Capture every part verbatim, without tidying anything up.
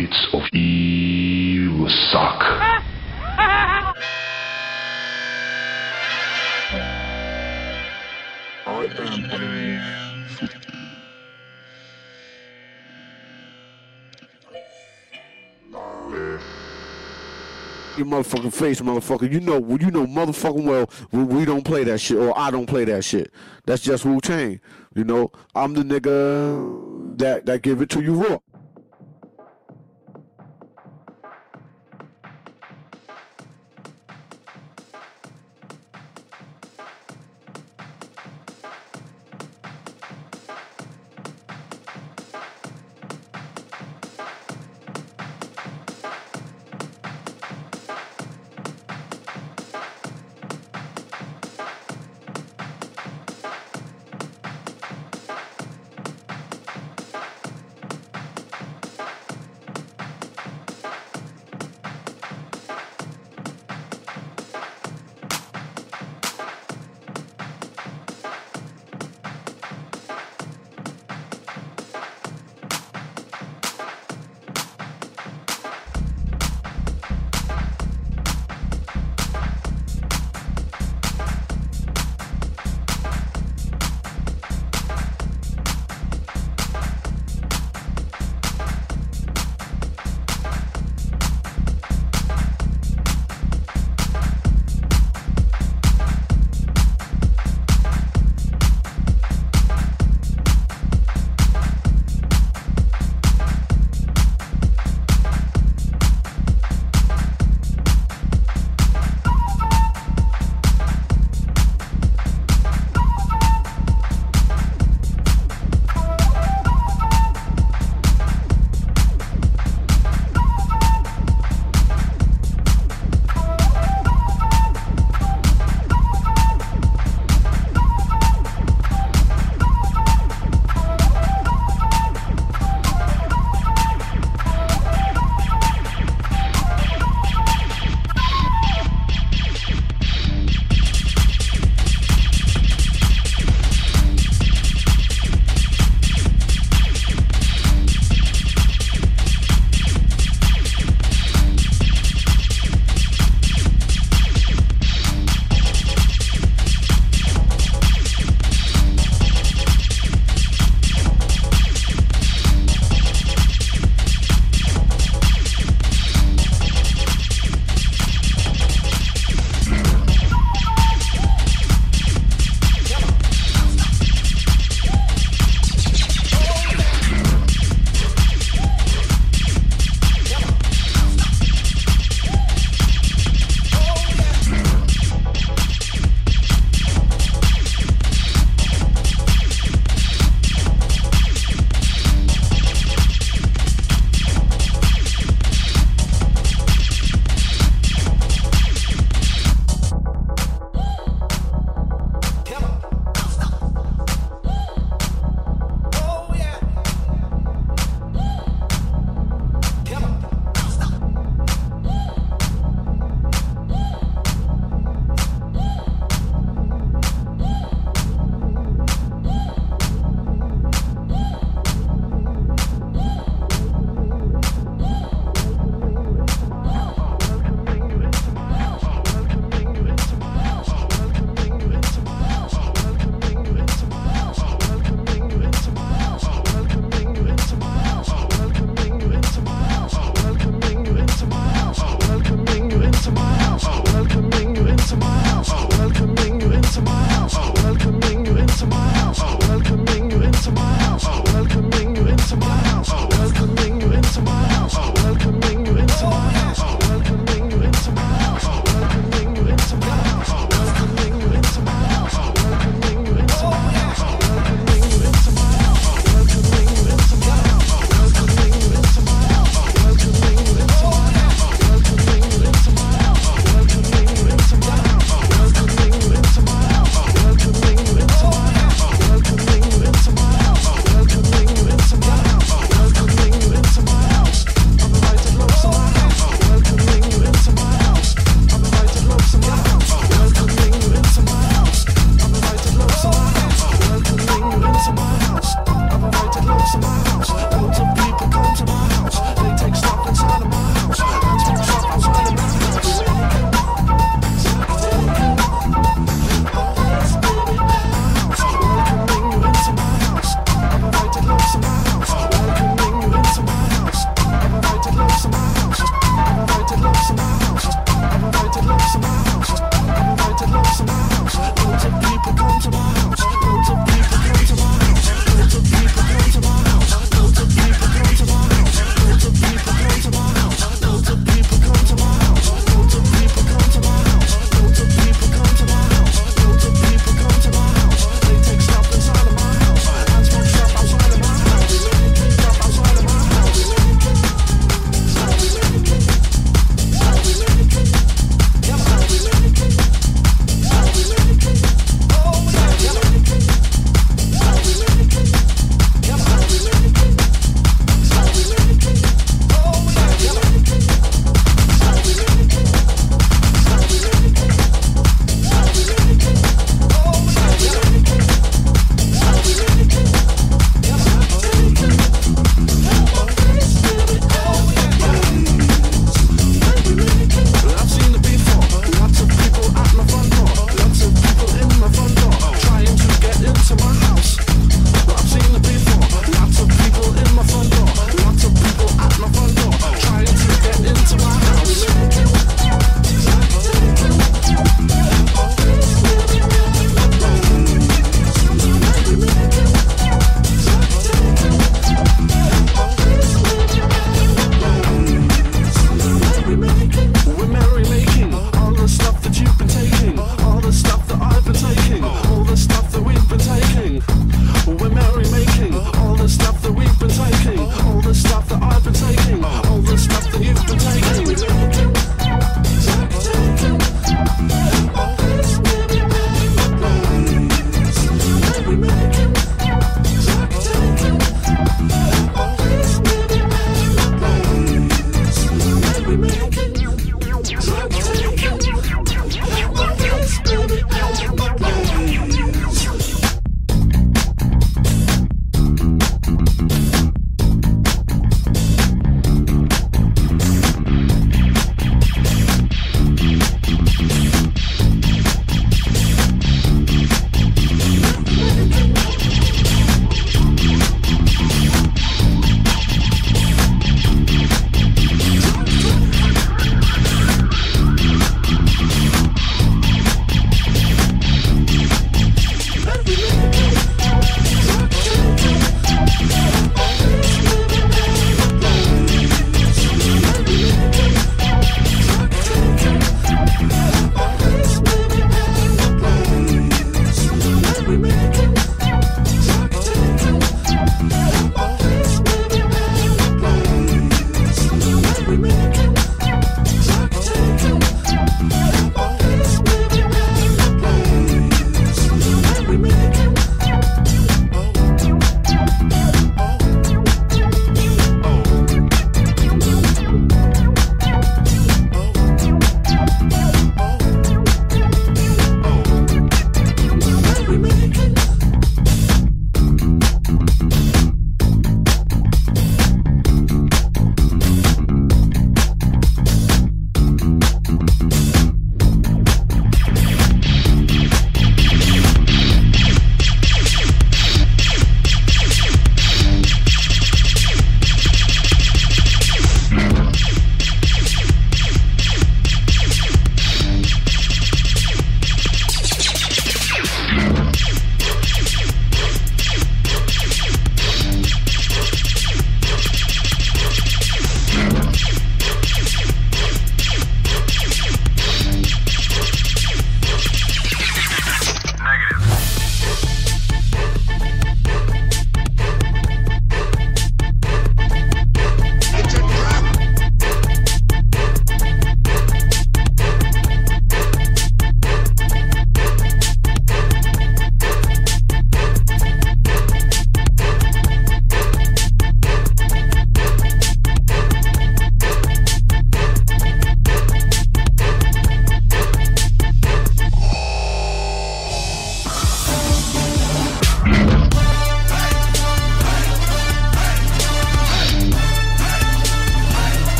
It's of evil suck. Your motherfucking face, motherfucker. You know, you know, motherfucking well. We don't play that shit, or I don't play that shit. That's just Wu-Tang. You know, I'm the nigga that that give it to you raw.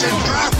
Rap, rap, rap.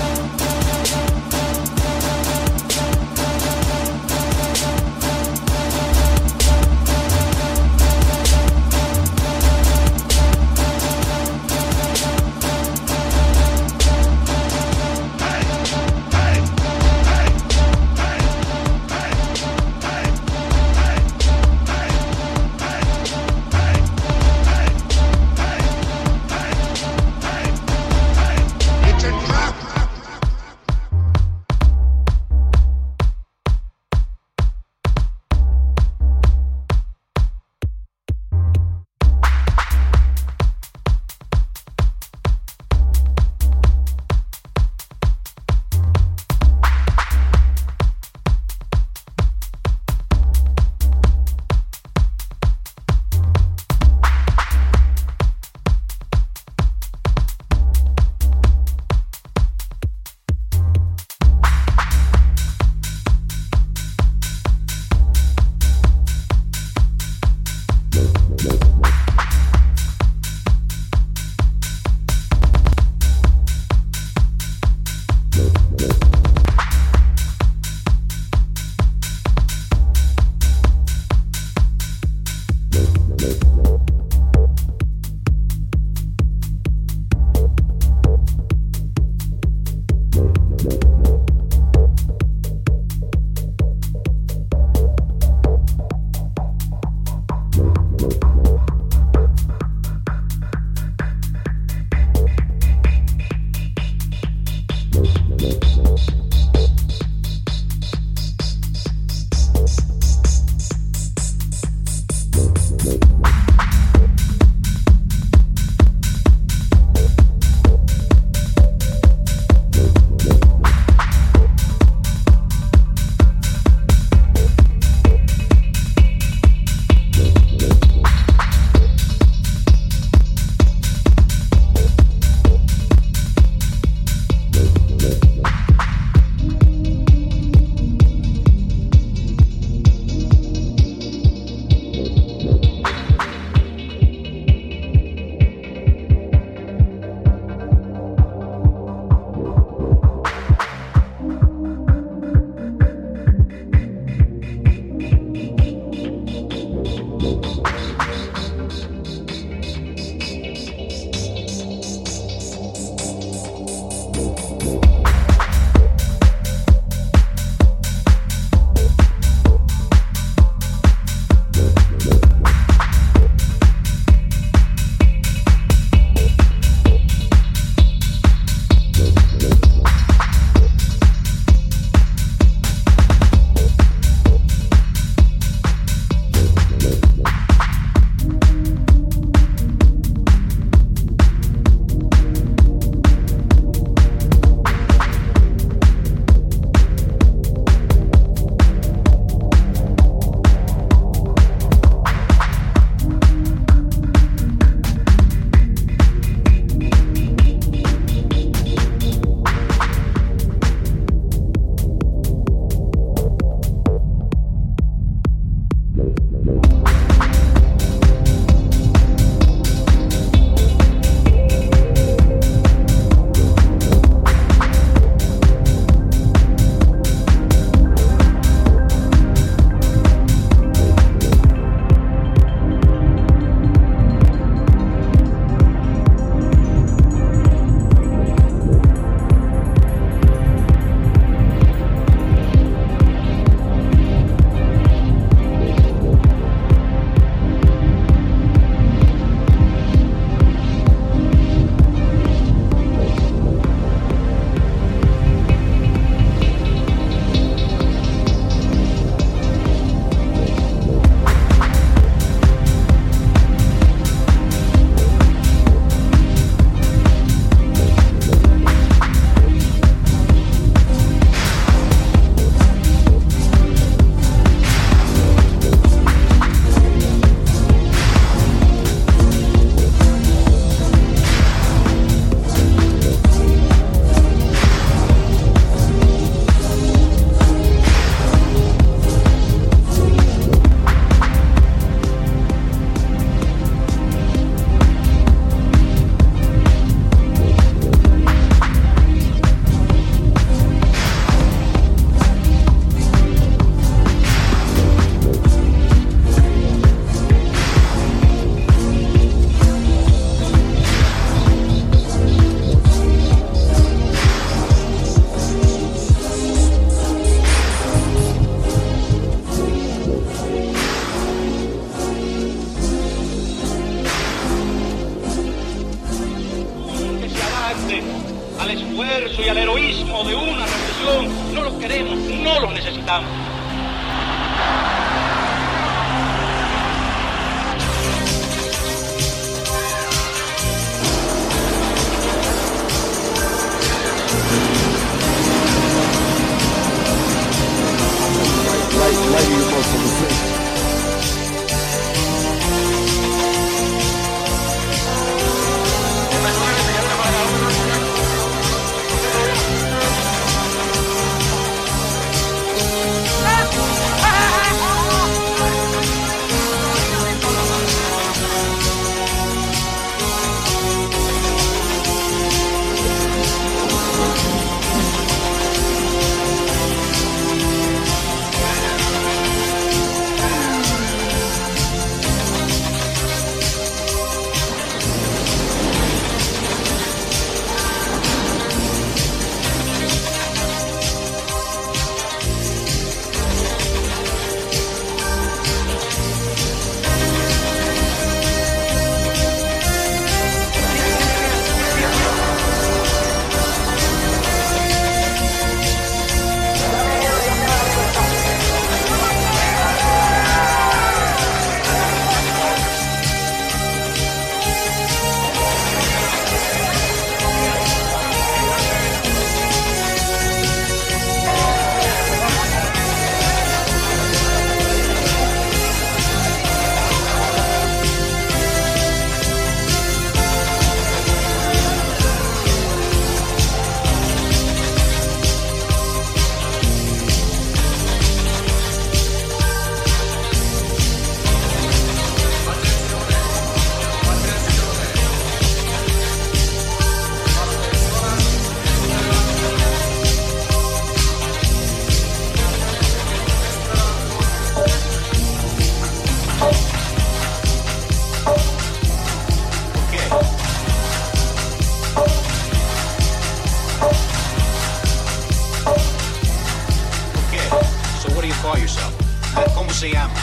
al esfuerzo y al heroísmo de una revolución. No los queremos, no los necesitamos. Call yourself. Como se llama?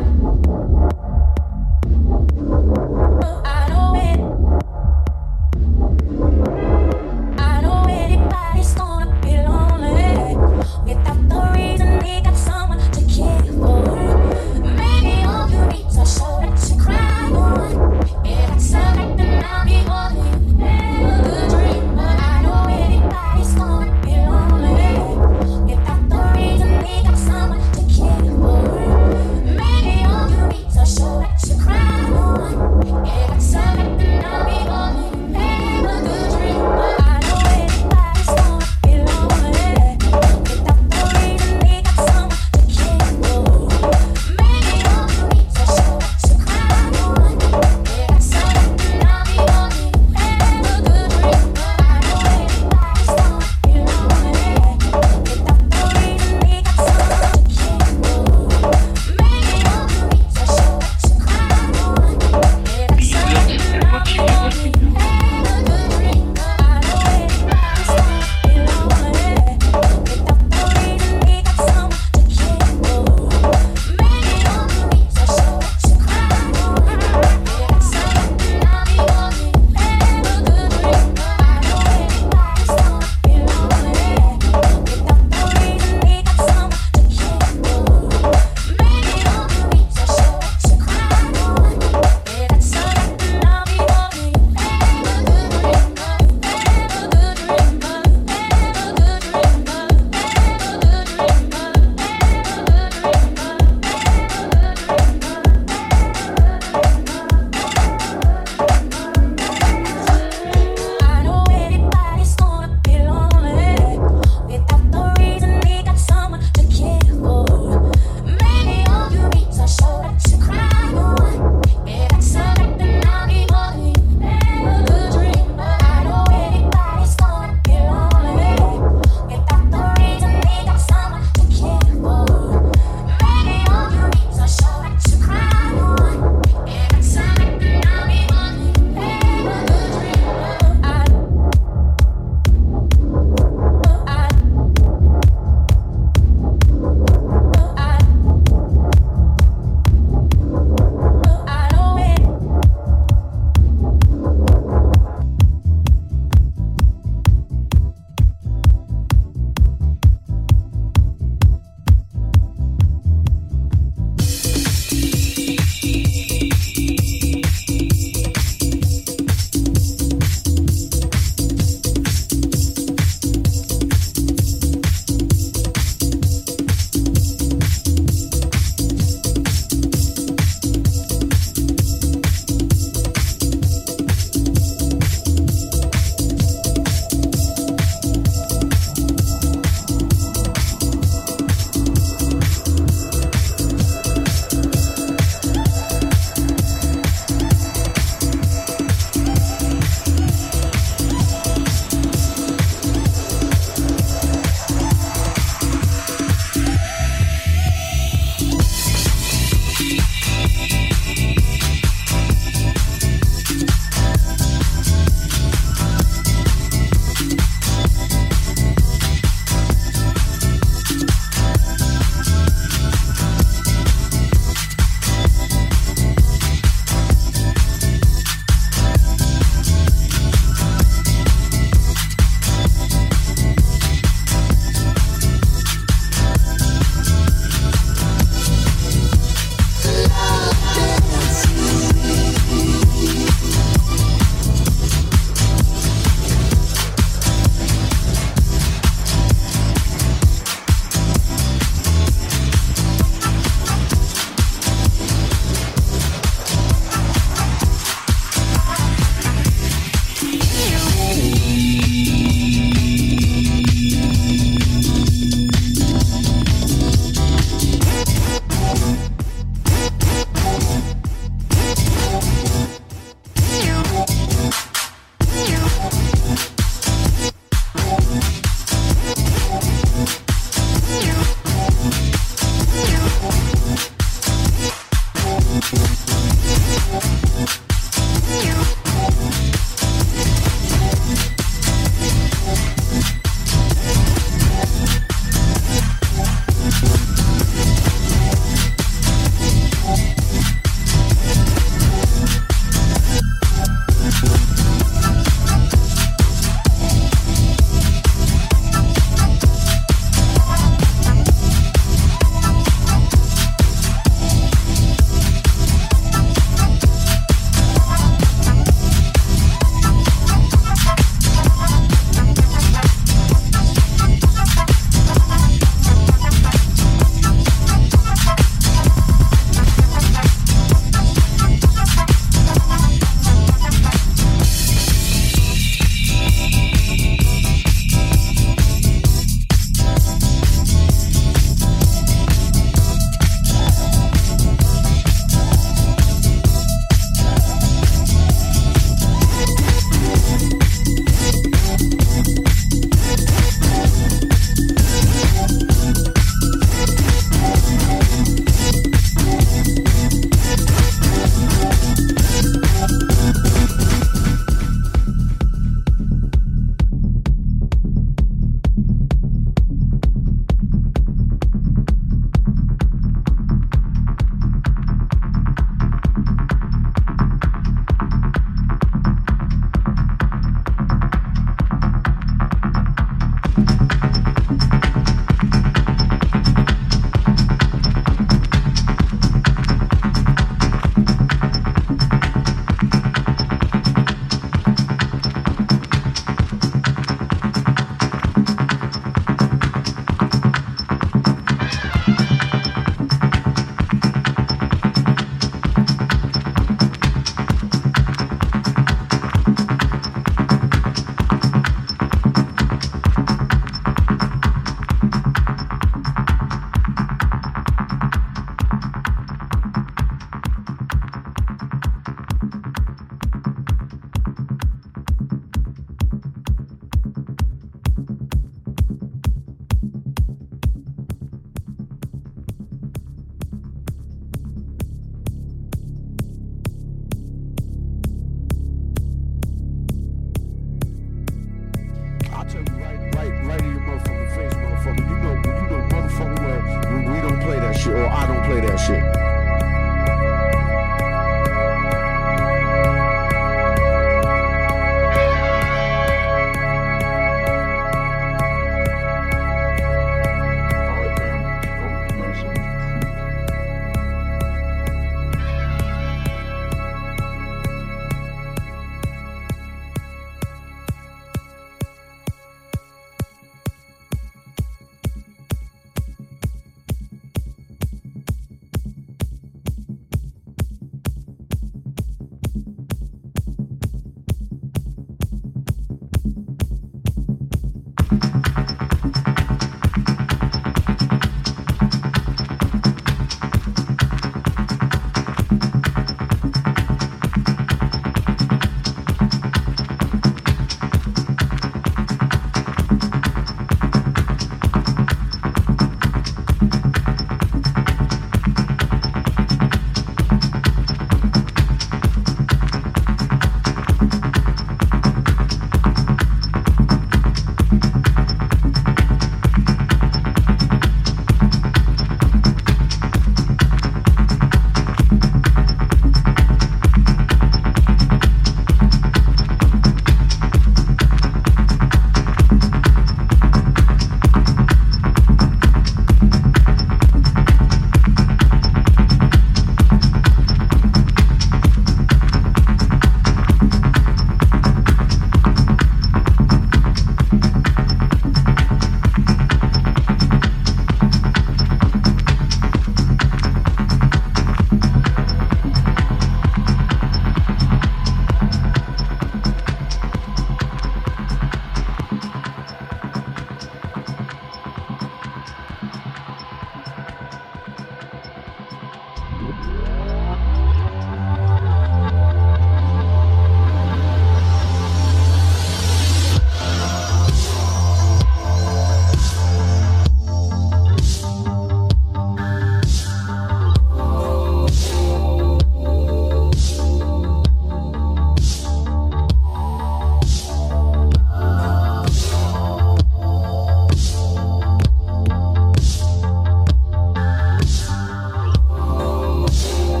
Oh,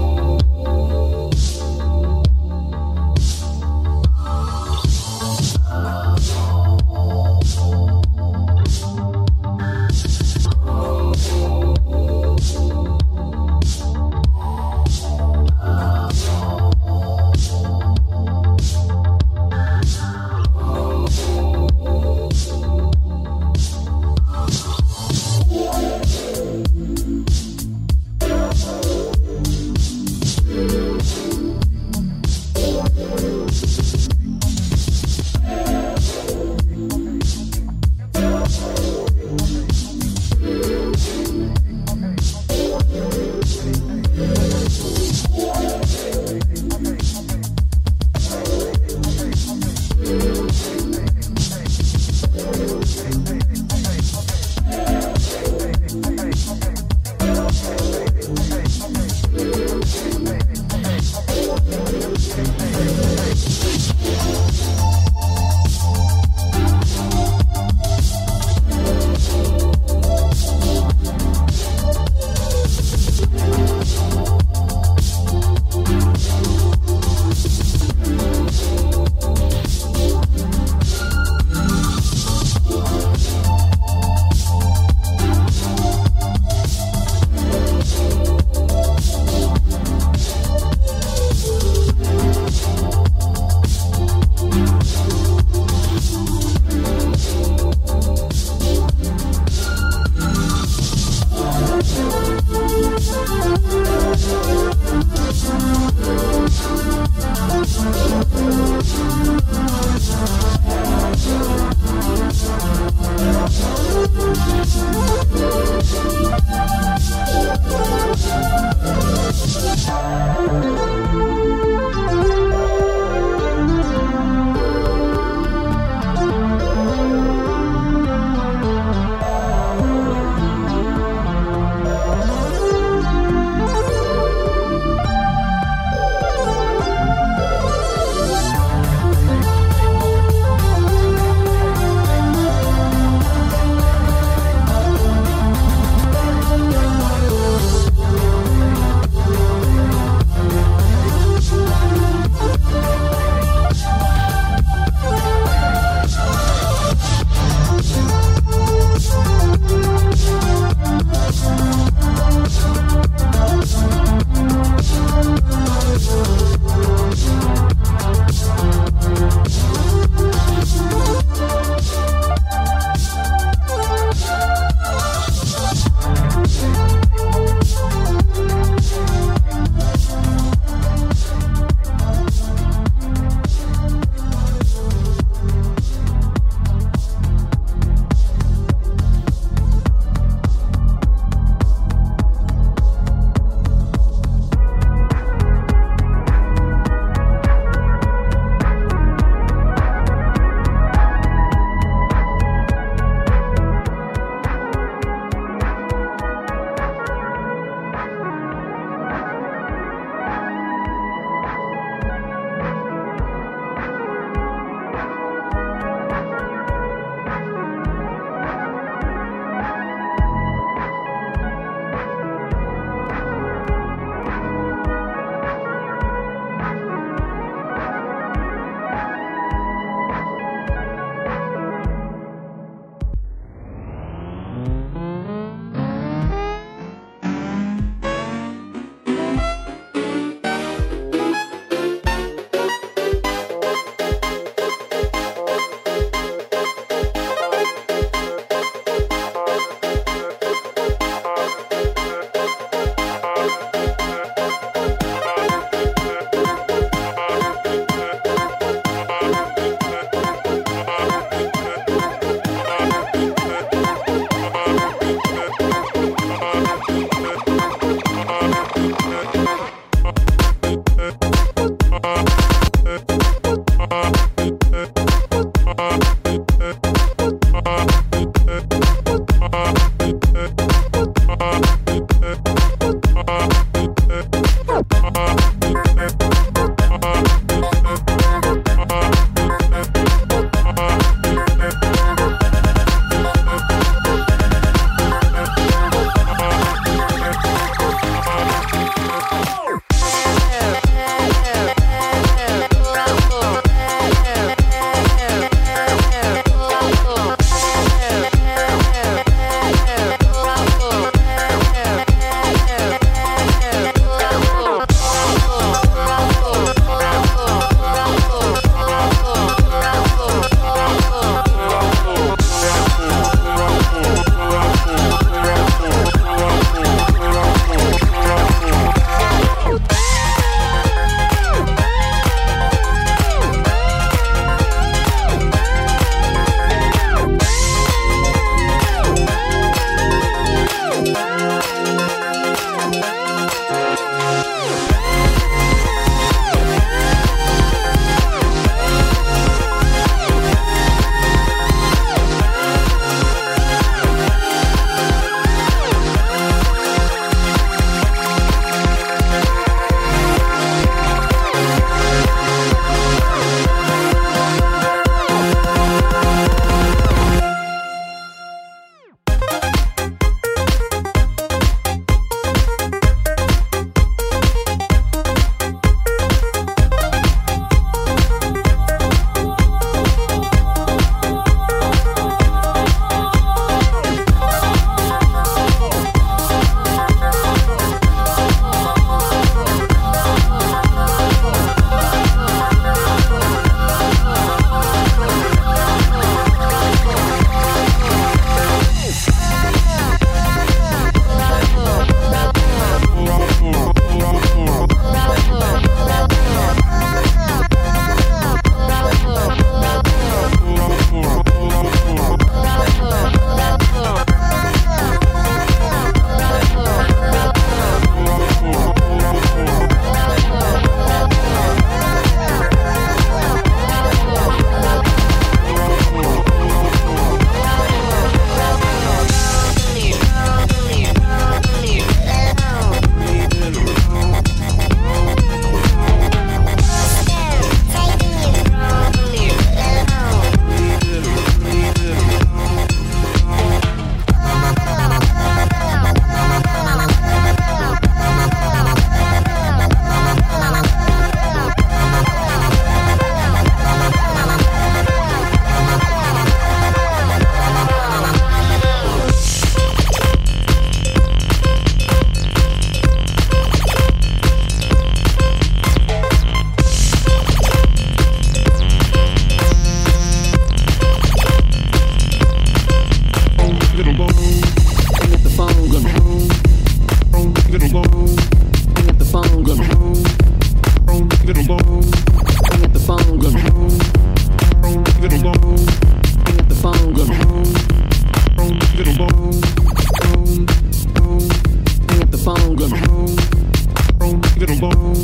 phone.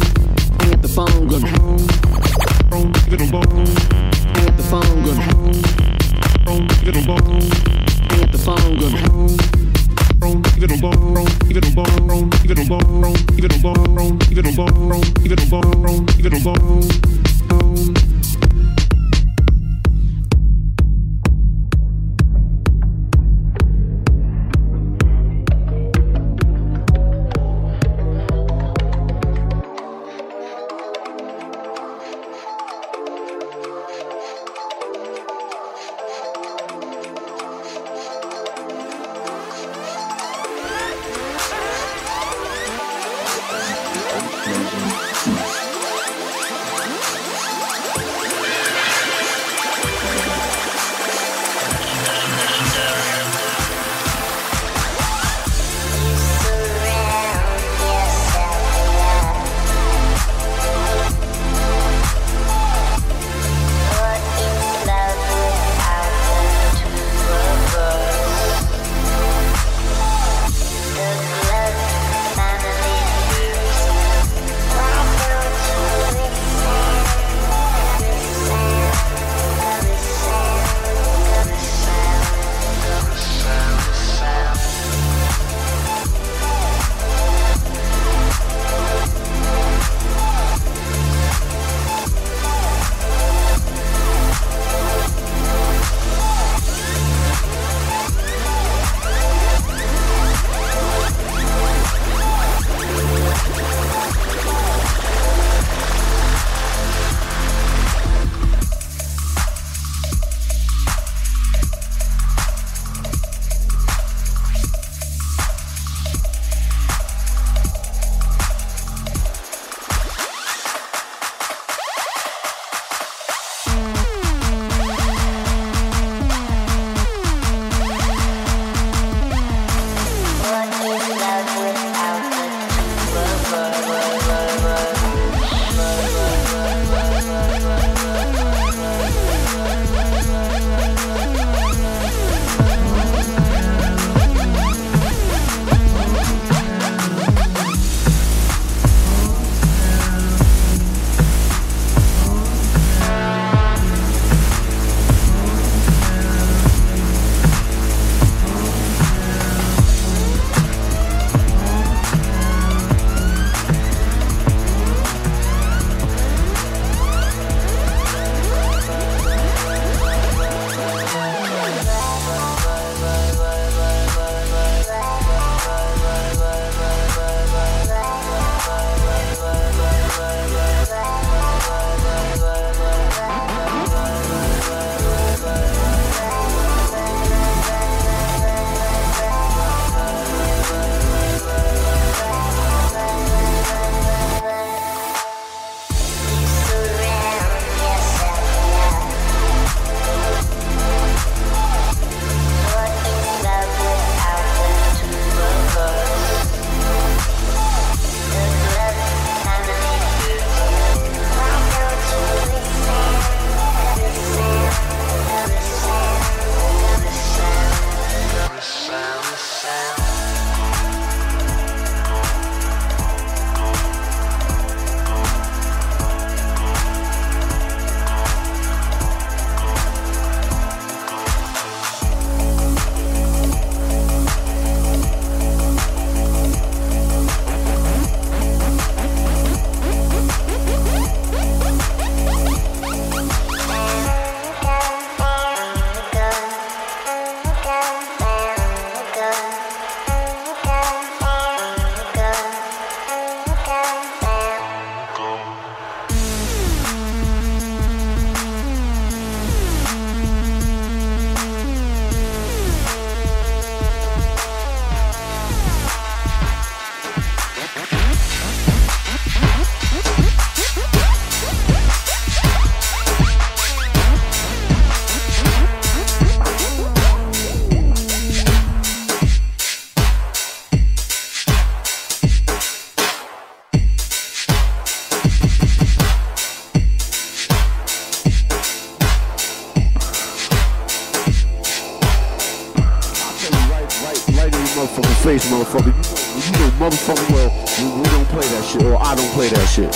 At the phone gun. Phone get a phone. At the phone gun. Phone get a phone. At the phone gun. Phone get a phone. Get a phone. Get a phone. Get a phone. Get a phone. Get a phone. Get a phone. Face, motherfucker. You know, you know motherfucking well, we, we don't play that shit. shit, or I don't play that shit.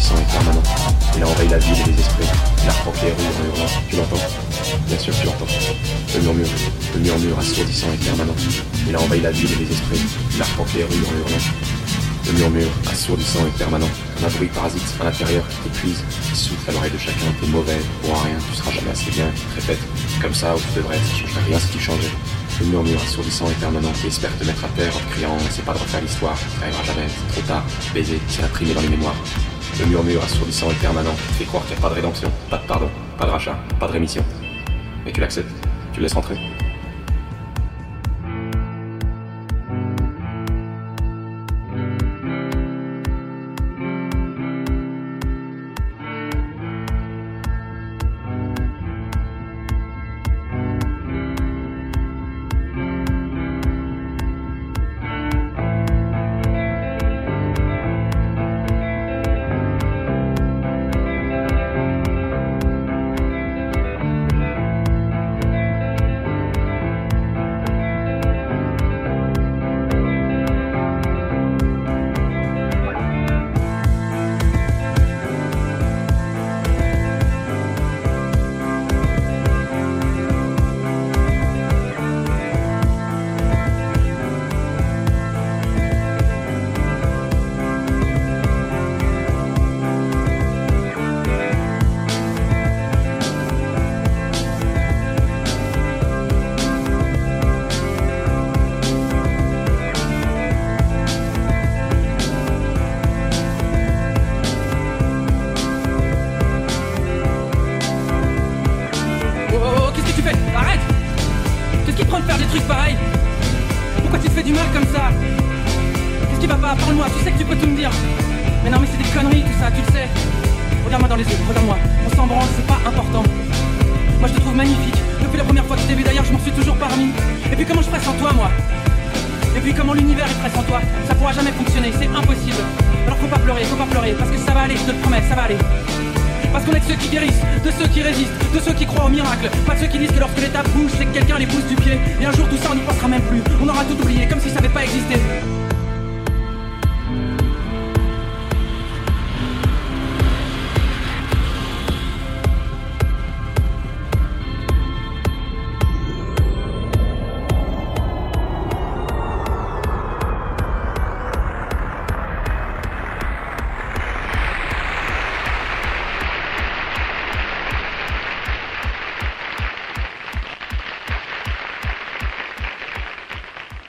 sont permanents. Il a envahi la ville et les esprits. Il a arpenté les rues en hurlant. Tu l'entends? Bien sûr que tu l'entends. Le murmure, le murmure assourdissant et permanent. Il a envahi la ville et les esprits. Il a arpenté les rues en hurlant. Le murmure assourdissant et permanent. Un bruit parasite à l'intérieur qui t'épuise, qui souffle à l'oreille de chacun. T'es mauvais, pour un rien, tu seras jamais assez bien. Répète, comme ça, ou tu devrais, ça changerait rien ce qui changeait. Le murmure assourdissant et permanent qui espère te mettre à terre en te criant « c'est pas de refaire l'histoire, ça arrivera jamais, c'est trop tard, baiser, c'est imprimé dans les mémoires ». Le murmure assourdissant et permanent qui te fait croire qu'il n'y a pas de rédemption, pas de pardon, pas de rachat, pas de rémission. Et tu l'acceptes, tu le laisses rentrer.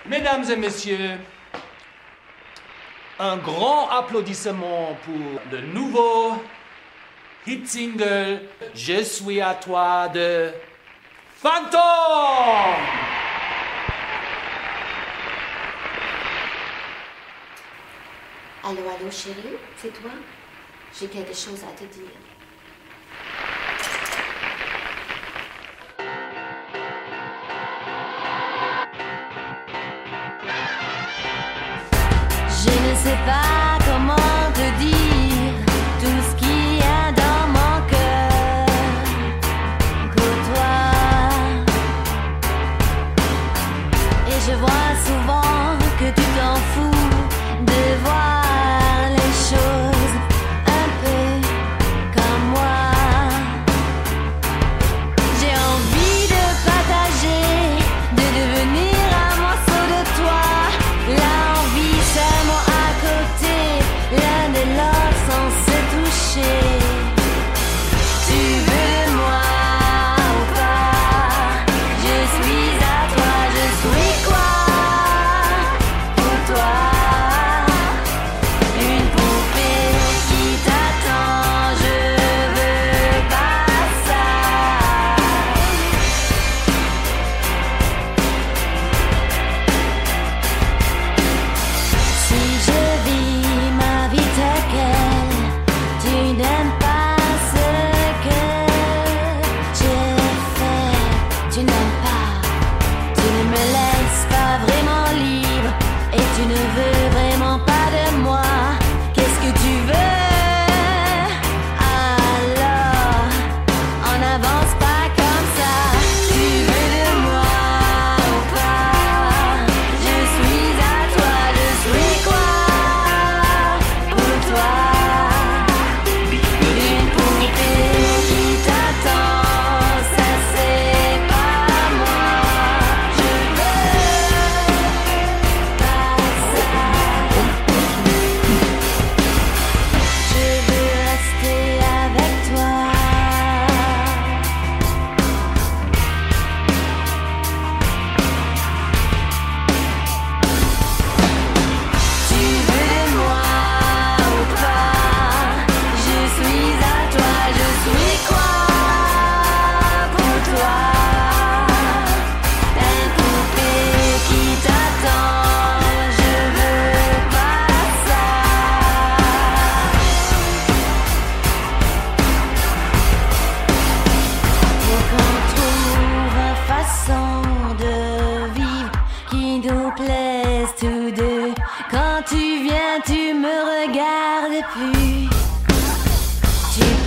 Mesdames et messieurs, un grand applaudissement pour le nouveau hit single « Je suis à toi » de Fantôme. Allô, allô chérie, c'est toi? J'ai quelque chose à te dire. Je ne sais pas comment te dire tout ce qu'il y a dans mon cœur que toi. Et je vois souvent que tu t'en fous de voir les choses un peu comme moi. J'ai envie de partager, de devenir un morceau de toi. La envie seulement. Côté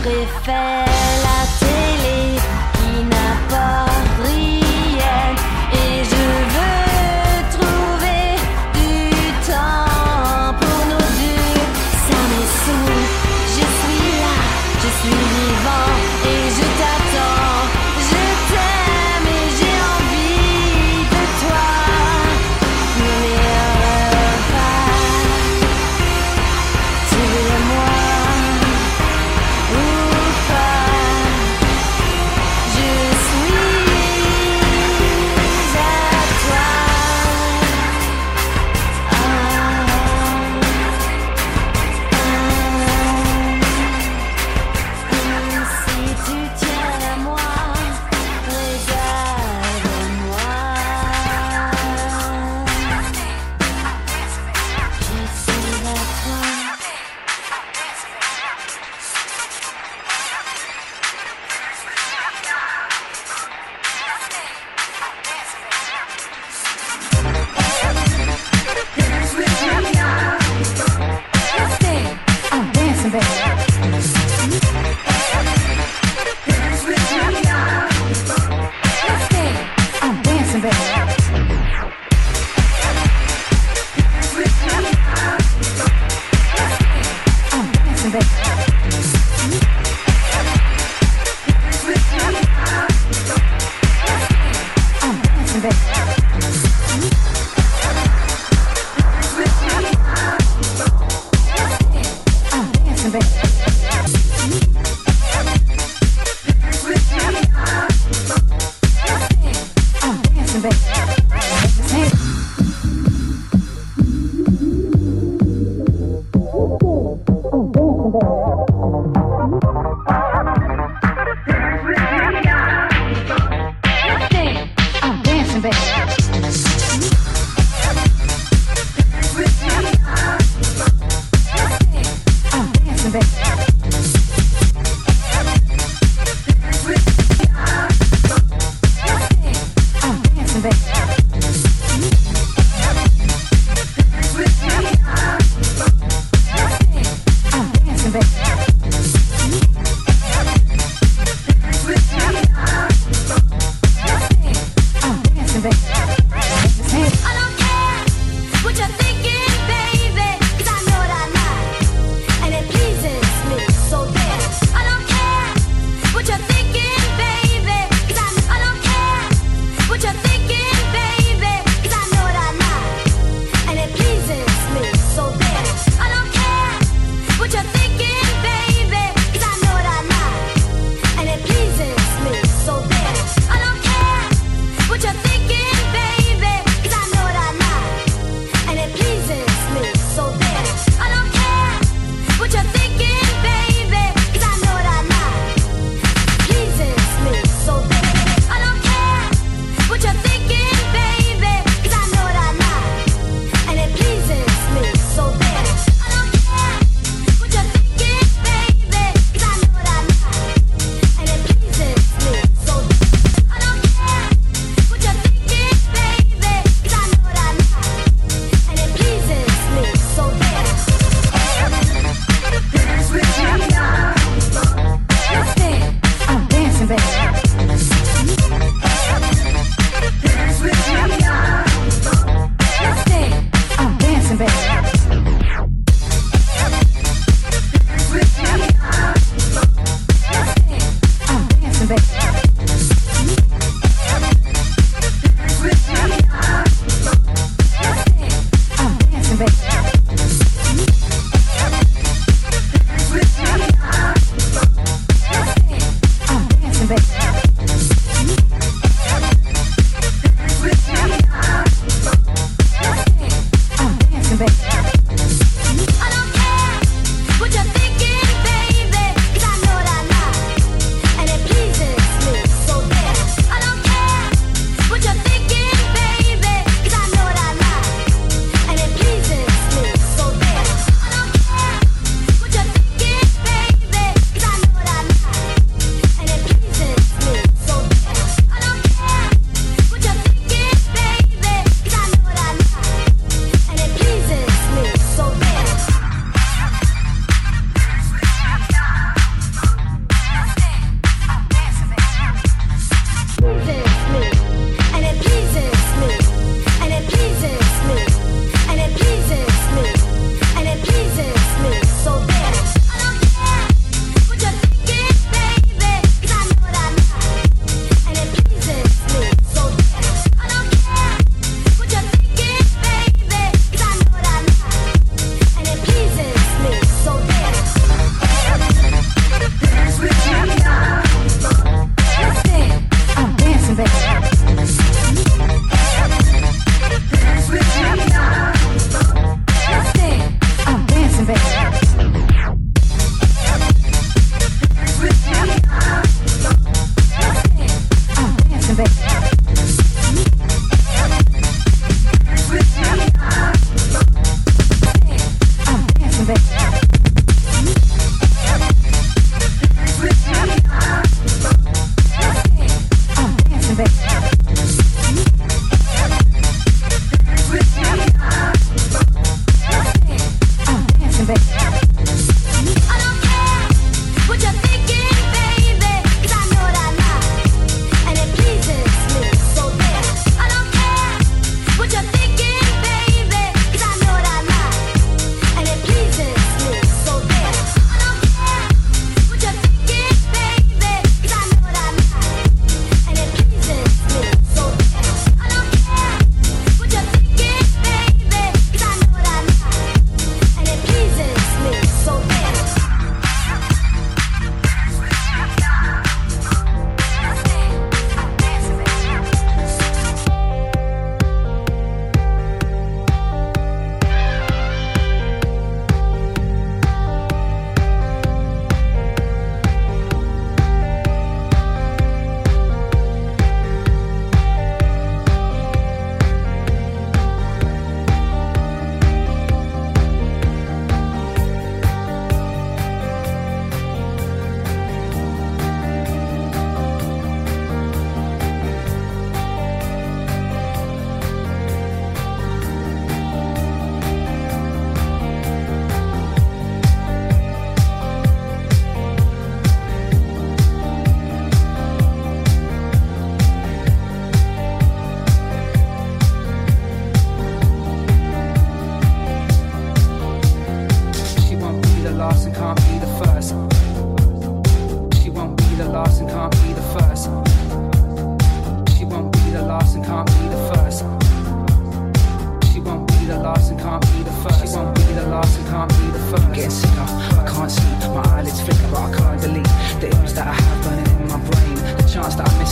préfère la télé qui n'a pas rien. Et je veux trouver du temps pour nos deux. Ça me saoule, je suis là, je suis vivant et je t'attends. Je t'aime et j'ai envie de toi. Mais pas, tu veux moi. I'm dancing, baby.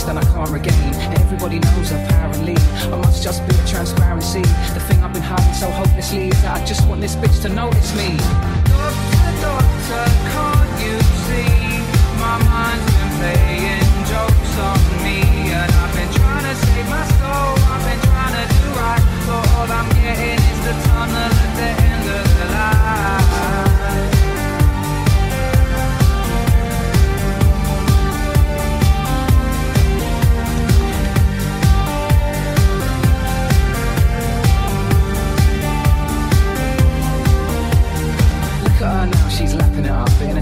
and I can't regain. Everybody knows apparently I must just be a transparency. The thing I've been hiding so hopelessly is that I just want this bitch to notice me. Doctor, doctor, can't you see my mind's been playing jokes on me? And I've been trying to save my soul, I've been trying to do right, but all I'm getting is the tunnel at the end of the line. She's lapping it up in a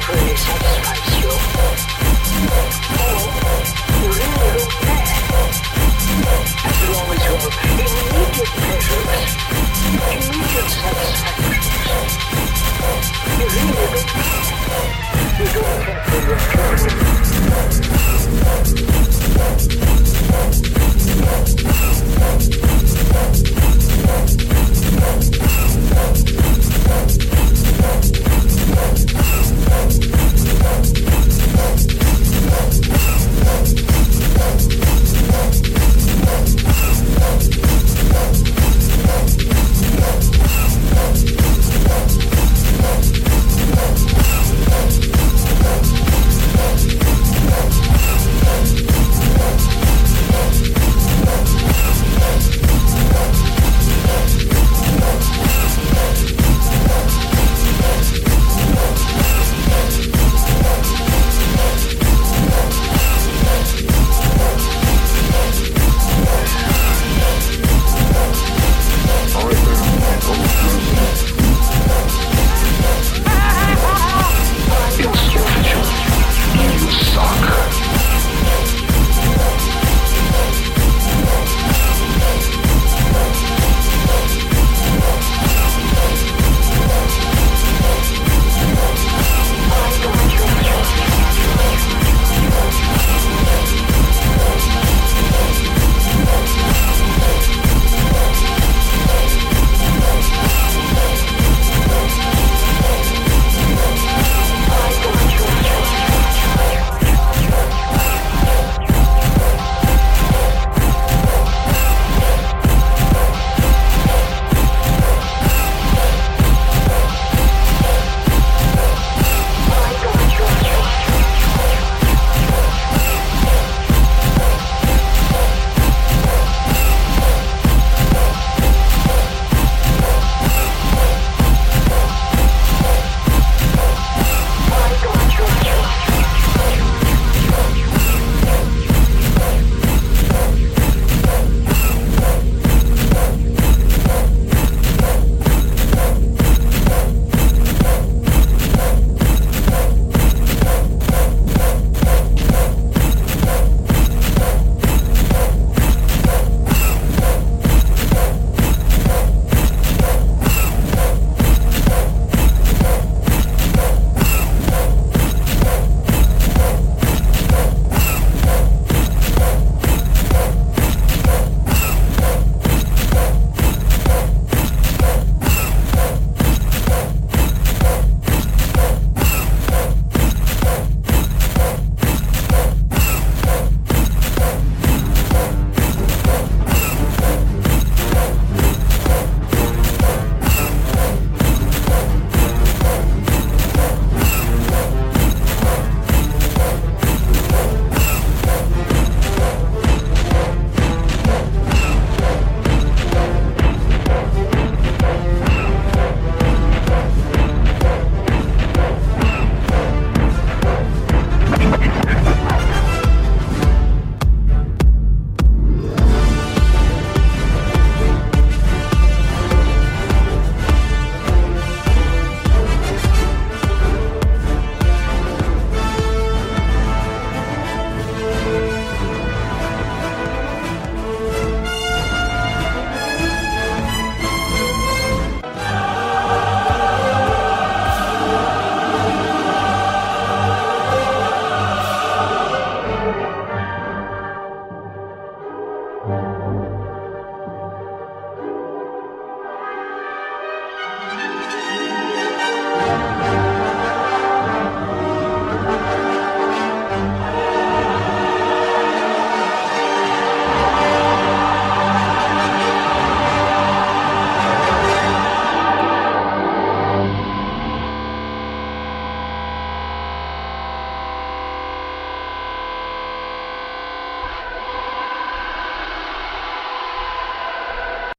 Christianity improves